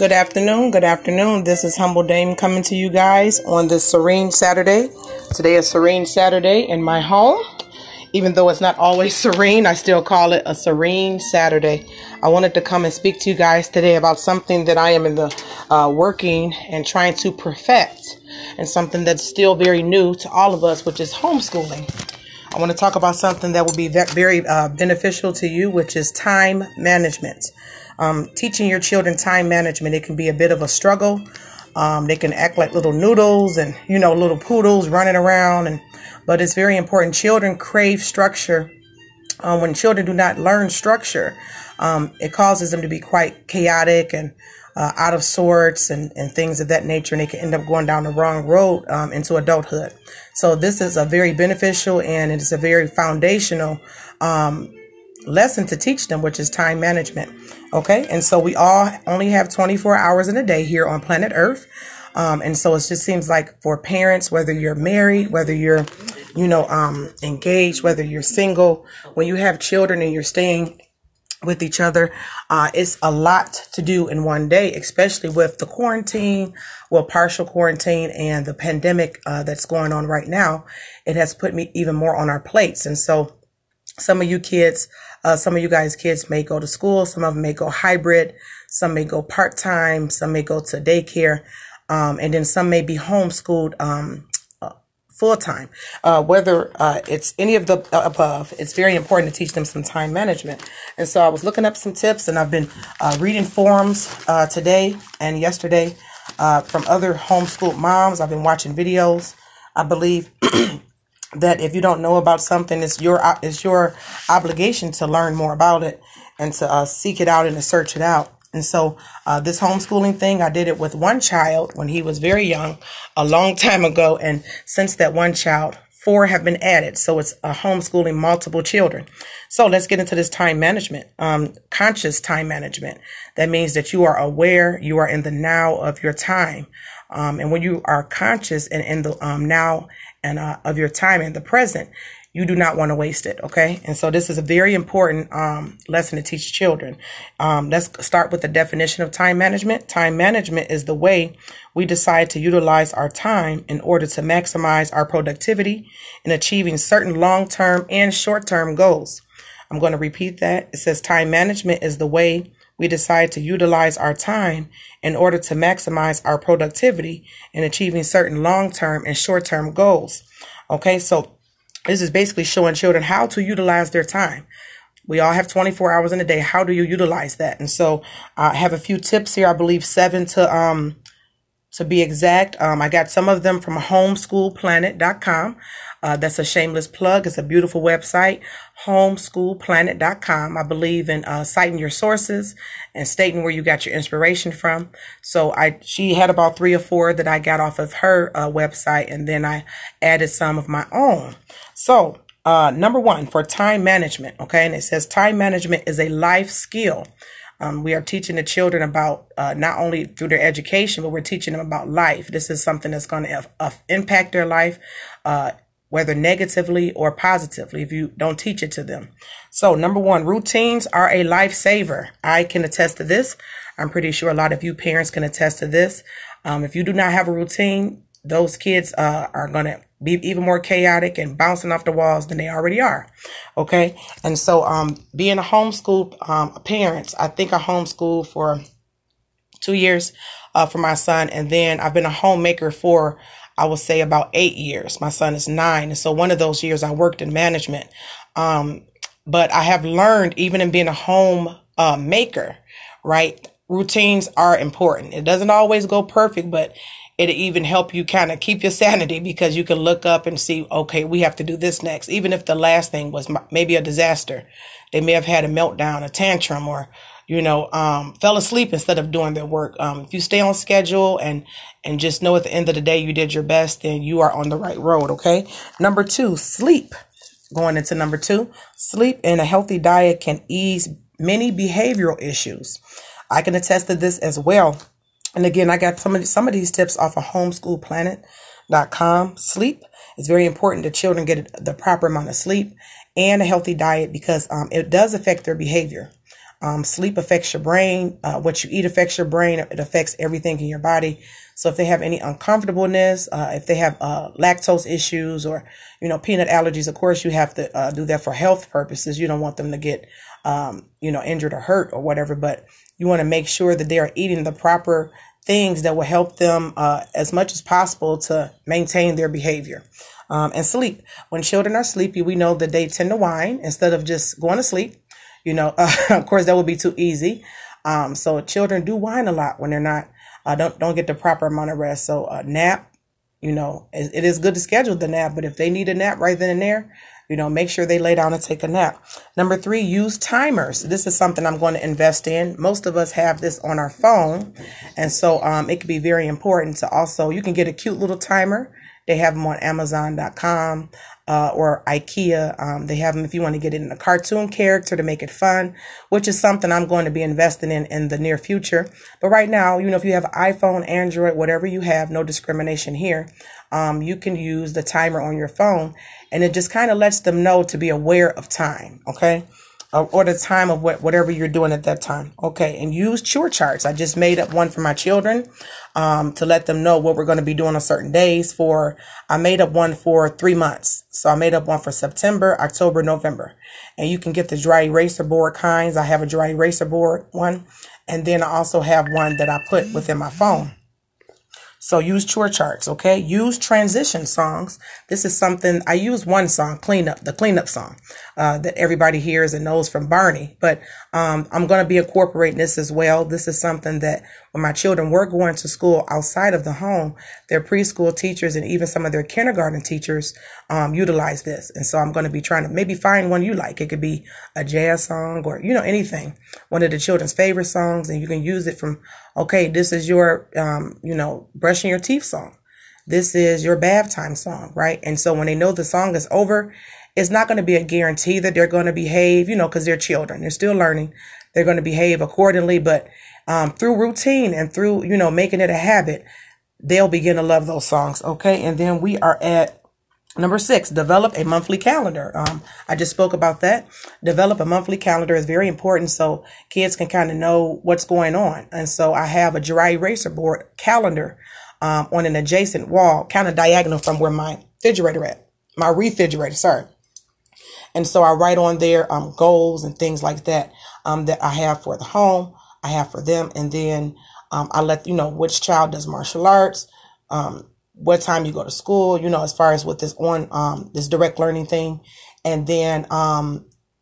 Good afternoon, good afternoon. This is Humble Dame coming to you guys on this serene Saturday. Today is serene Saturday in my home. Even though it's not always serene, I still call it a serene Saturday. I wanted to come and speak to you guys today about something that I am in the working and trying to perfect, and something that's still very new to all of us, which is homeschooling. I want to talk about something that will be very beneficial to you, which is time management. Teaching your children time management, it can be a bit of a struggle. They can act like little noodles and, you know, little poodles running around. But it's very important. Children crave structure. When children do not learn structure, it causes them to be quite chaotic and out of sorts and things of that nature, and they can end up going down the wrong road into adulthood. So this is a very beneficial, and it is a very foundational lesson to teach them, which is time management. Okay, and so we all only have 24 hours in a day here on planet Earth, and so it just seems like for parents, whether you're married, whether you're engaged, whether you're single, when you have children and you're staying with each other, it's a lot to do in one day, especially with the quarantine, well, partial quarantine, and the pandemic that's going on right now. It has put me even more on our plates. And so some of you kids, some of you guys' kids may go to school, some of them may go hybrid, some may go part-time, some may go to daycare, and then some may be homeschooled full-time. Whether it's any of the above, it's very important to teach them some time management. And so I was looking up some tips, and I've been reading forums today and yesterday from other homeschooled moms. I've been watching videos. I believe that if you don't know about something, it's your obligation to learn more about it and to seek it out and to search it out. And so this homeschooling thing, I did it with one child when he was very young, a long time ago. And since that one child, 4 have been added. So it's a homeschooling multiple children. So let's get into this time management, conscious time management. That means that you are aware, you are in the now of your time. And when you are conscious and in the now and of your time in the present, you do not want to waste it, okay? And so this is a very important lesson to teach children. Let's start with the definition of time management. Time management is the way we decide to utilize our time in order to maximize our productivity in achieving certain long-term and short-term goals. I'm going to repeat that. It says time management is the way we decide to utilize our time in order to maximize our productivity in achieving certain long-term and short-term goals. Okay, so this is basically showing children how to utilize their time. We all have 24 hours in a day. How do you utilize that? And so I have a few tips here. I believe 7 to be exact. I got some of them from homeschoolplanet.com. That's a shameless plug. It's a beautiful website, homeschoolplanet.com. I believe in citing your sources and stating where you got your inspiration from. So she had about 3 or 4 that I got off of her website, and then I added some of my own. So number one, for time management, okay, and it says time management is a life skill. We are teaching the children about not only through their education, but we're teaching them about life. This is something that's going to impact their life, whether negatively or positively, if you don't teach it to them. So number one, routines are a lifesaver. I can attest to this. I'm pretty sure a lot of you parents can attest to this. If you do not have a routine, those kids are going to be even more chaotic and bouncing off the walls than they already are. Okay. And so being a homeschool parent, I think I homeschooled for 2 years for my son. And then I've been a homemaker for, I would say, about 8 years. My son is 9. And so one of those years I worked in management. But I have learned, even in being a home maker, right, routines are important. It doesn't always go perfect, but it'll even help you kind of keep your sanity, because you can look up and see, okay, we have to do this next. Even if the last thing was maybe a disaster, they may have had a meltdown, a tantrum, or, fell asleep instead of doing their work. If you stay on schedule and just know at the end of the day you did your best, then you are on the right road. Okay. Number two, sleep. Going into number two, sleep and a healthy diet can ease many behavioral issues. I can attest to this as well. And again, I got some of these tips off of homeschoolplanet.com. Sleep is very important that children get the proper amount of sleep and a healthy diet, because it does affect their behavior. Sleep affects your brain. What you eat affects your brain. It affects everything in your body. So if they have any uncomfortableness, if they have lactose issues or, you know, peanut allergies, of course, you have to do that for health purposes. You don't want them to get, you know, injured or hurt or whatever. But you want to make sure that they are eating the proper things that will help them as much as possible to maintain their behavior. And sleep. When children are sleepy, we know that they tend to whine instead of just going to sleep. You know, of course, that would be too easy. So children do whine a lot when they're not don't get the proper amount of rest. So a nap, you know, it is good to schedule the nap. But if they need a nap right then and there, you know, make sure they lay down and take a nap. Number 3, use timers. This is something I'm going to invest in. Most of us have this on our phone. And so it can be very important to also, you can get a cute little timer. They have them on Amazon.com or IKEA. They have them if you want to get it in a cartoon character to make it fun, which is something I'm going to be investing in the near future. But right now, you know, if you have iPhone, Android, whatever you have, no discrimination here, you can use the timer on your phone, and it just kind of lets them know to be aware of time, okay? Or the time of whatever you're doing at that time. Okay, and use chore charts. I just made up one for my children to let them know what we're going to be doing on certain days. I made up one for 3 months. So I made up one for September, October, November. And you can get the dry eraser board kinds. I have a dry eraser board one. And then I also have one that I put within my phone. So use chore charts, okay? Use transition songs. This is something, I use one song, the cleanup song, that everybody hears and knows from Barney. But I'm going to be incorporating this as well. This is something that when my children were going to school outside of the home, their preschool teachers and even some of their kindergarten teachers utilize this. And so I'm going to be trying to maybe find one you like. It could be a jazz song or, you know, anything. One of the children's favorite songs, and you can use it from, okay, this is your, you know, brushing your teeth song. This is your bath time song, right? And so when they know the song is over, it's not going to be a guarantee that they're going to behave, you know, because they're children. They're still learning. They're going to behave accordingly. But through routine and through, you know, making it a habit, they'll begin to love those songs, okay? And then we are at number 6, develop a monthly calendar. I just spoke about that. Develop a monthly calendar is very important so kids can kind of know what's going on. And so I have a dry eraser board calendar on an adjacent wall, kind of diagonal from where my refrigerator, sorry. And so I write on there goals and things like that that I have for the home, I have for them. And then I let you know which child does martial arts, what time you go to school, you know, as far as with this on, this direct learning thing, and then,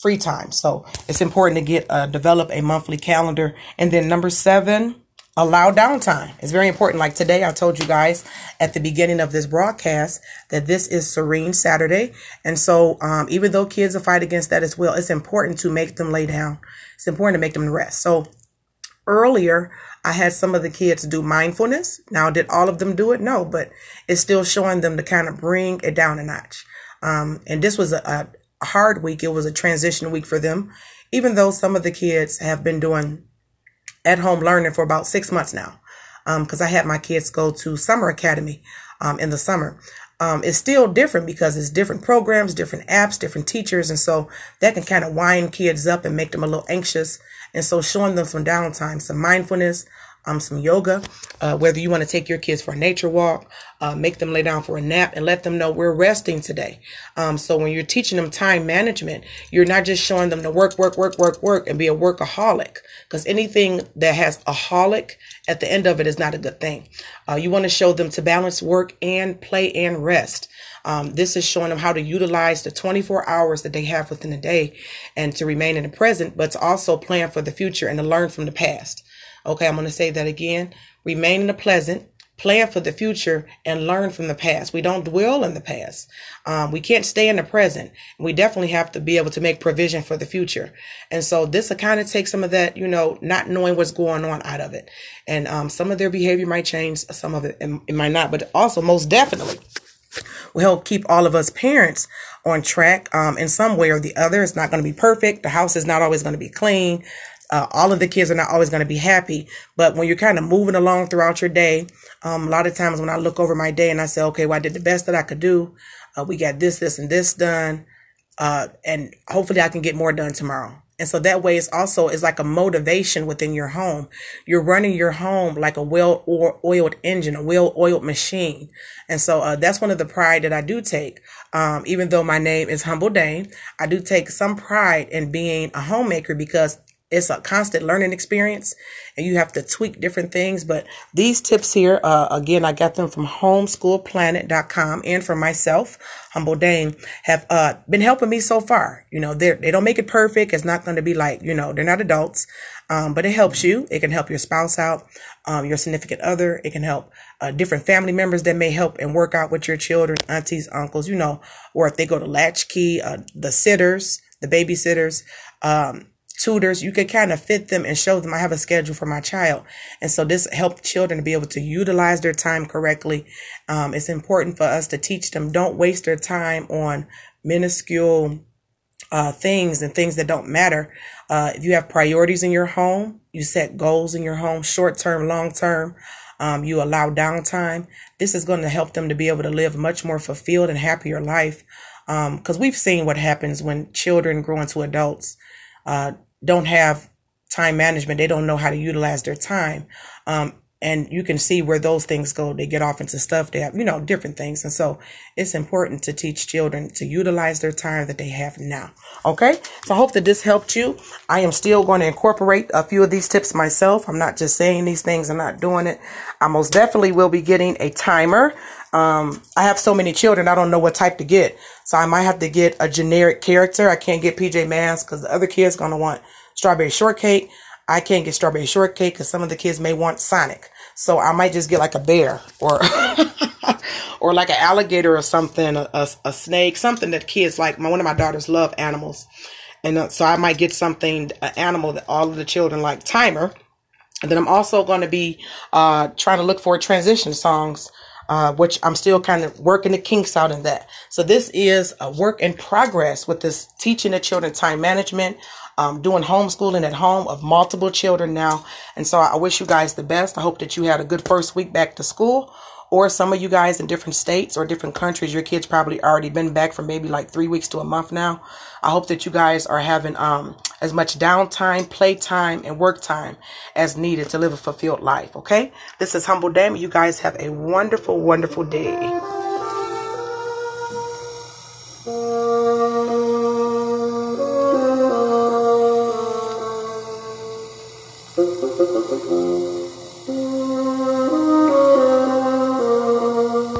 free time. So it's important to develop a monthly calendar. And then number 7, allow downtime. It's very important. Like today, I told you guys at the beginning of this broadcast that this is Serene Saturday. And so, even though kids will fight against that as well, it's important to make them lay down. It's important to make them rest. So earlier, I had some of the kids do mindfulness. Now, did all of them do it? No, but it's still showing them to kind of bring it down a notch. And this was a hard week. It was a transition week for them, even though some of the kids have been doing at-home learning for about 6 months now, because I had my kids go to summer academy in the summer. It's still different because it's different programs, different apps, different teachers. And so that can kind of wind kids up and make them a little anxious. And so showing them some downtime, some mindfulness, some yoga, whether you want to take your kids for a nature walk, make them lay down for a nap and let them know we're resting today. So when you're teaching them time management, you're not just showing them to work and be a workaholic, because anything that has a holic at the end of it is not a good thing. You want to show them to balance work and play and rest. This is showing them how to utilize the 24 hours that they have within the day and to remain in the present, but to also plan for the future and to learn from the past. Okay, I'm going to say that again. Remain in the present, plan for the future, and learn from the past. We don't dwell in the past. We can't stay in the present. We definitely have to be able to make provision for the future. And so this will kind of take some of that, you know, not knowing what's going on out of it. And some of their behavior might change, some of it might not, but also most definitely will help keep all of us parents on track in some way or the other. It's not going to be perfect. The house is not always going to be clean. All of the kids are not always going to be happy. But when you're kind of moving along throughout your day, a lot of times when I look over my day and I say, okay, well, I did the best that I could do. We got this, this, and this done. And hopefully I can get more done tomorrow. And so that way it's also, it's like a motivation within your home. You're running your home like a well-oiled engine, a well-oiled machine. And so that's one of the pride that I do take. Even though my name is Humble Dame, I do take some pride in being a homemaker because it's a constant learning experience and you have to tweak different things. But these tips here, again, I got them from homeschoolplanet.com and from myself, Humble Dame, have been helping me so far. You know, they don't make it perfect. It's not going to be like, you know, they're not adults, but it helps you. It can help your spouse out, your significant other. It can help different family members that may help and work out with your children, aunties, uncles, you know, or if they go to latchkey, the sitters, the babysitters, tutors, you could kind of fit them and show them I have a schedule for my child. And so this helped children to be able to utilize their time correctly. It's important for us to teach them, don't waste their time on minuscule things and things that don't matter. If you have priorities in your home, you set goals in your home, short term, long term, you allow downtime. This is going to help them to be able to live much more fulfilled and happier life. Because we've seen what happens when children grow into adults. Don't have time management. They don't know how to utilize their time. And you can see where those things go. They get off into stuff. They have, you know, different things. And so it's important to teach children to utilize their time that they have now. Okay. So I hope that this helped you. I am still going to incorporate a few of these tips myself. I'm not just saying these things. I'm not doing it. I most definitely will be getting a timer. I have so many children, I don't know what type to get. So I might have to get a generic character. I can't get PJ Masks because the other kid's going to want Strawberry Shortcake. I can't get Strawberry Shortcake because some of the kids may want Sonic. So I might just get like a bear or or like an alligator or something, a snake, something that kids like. One of my daughters love animals. And so I might get something, an animal that all of the children like, timer. And then I'm also going to be trying to look for transition songs. Which I'm still kind of working the kinks out in that. So this is a work in progress with this teaching the children time management, doing homeschooling at home of multiple children now. And so I wish you guys the best. I hope that you had a good first week back to school, or some of you guys in different states or different countries, your kids probably already been back for maybe like 3 weeks to a month now. I hope that you guys are having as much downtime, playtime, and work time as needed to live a fulfilled life, okay? This is Humble Dame. You guys have a wonderful, wonderful day.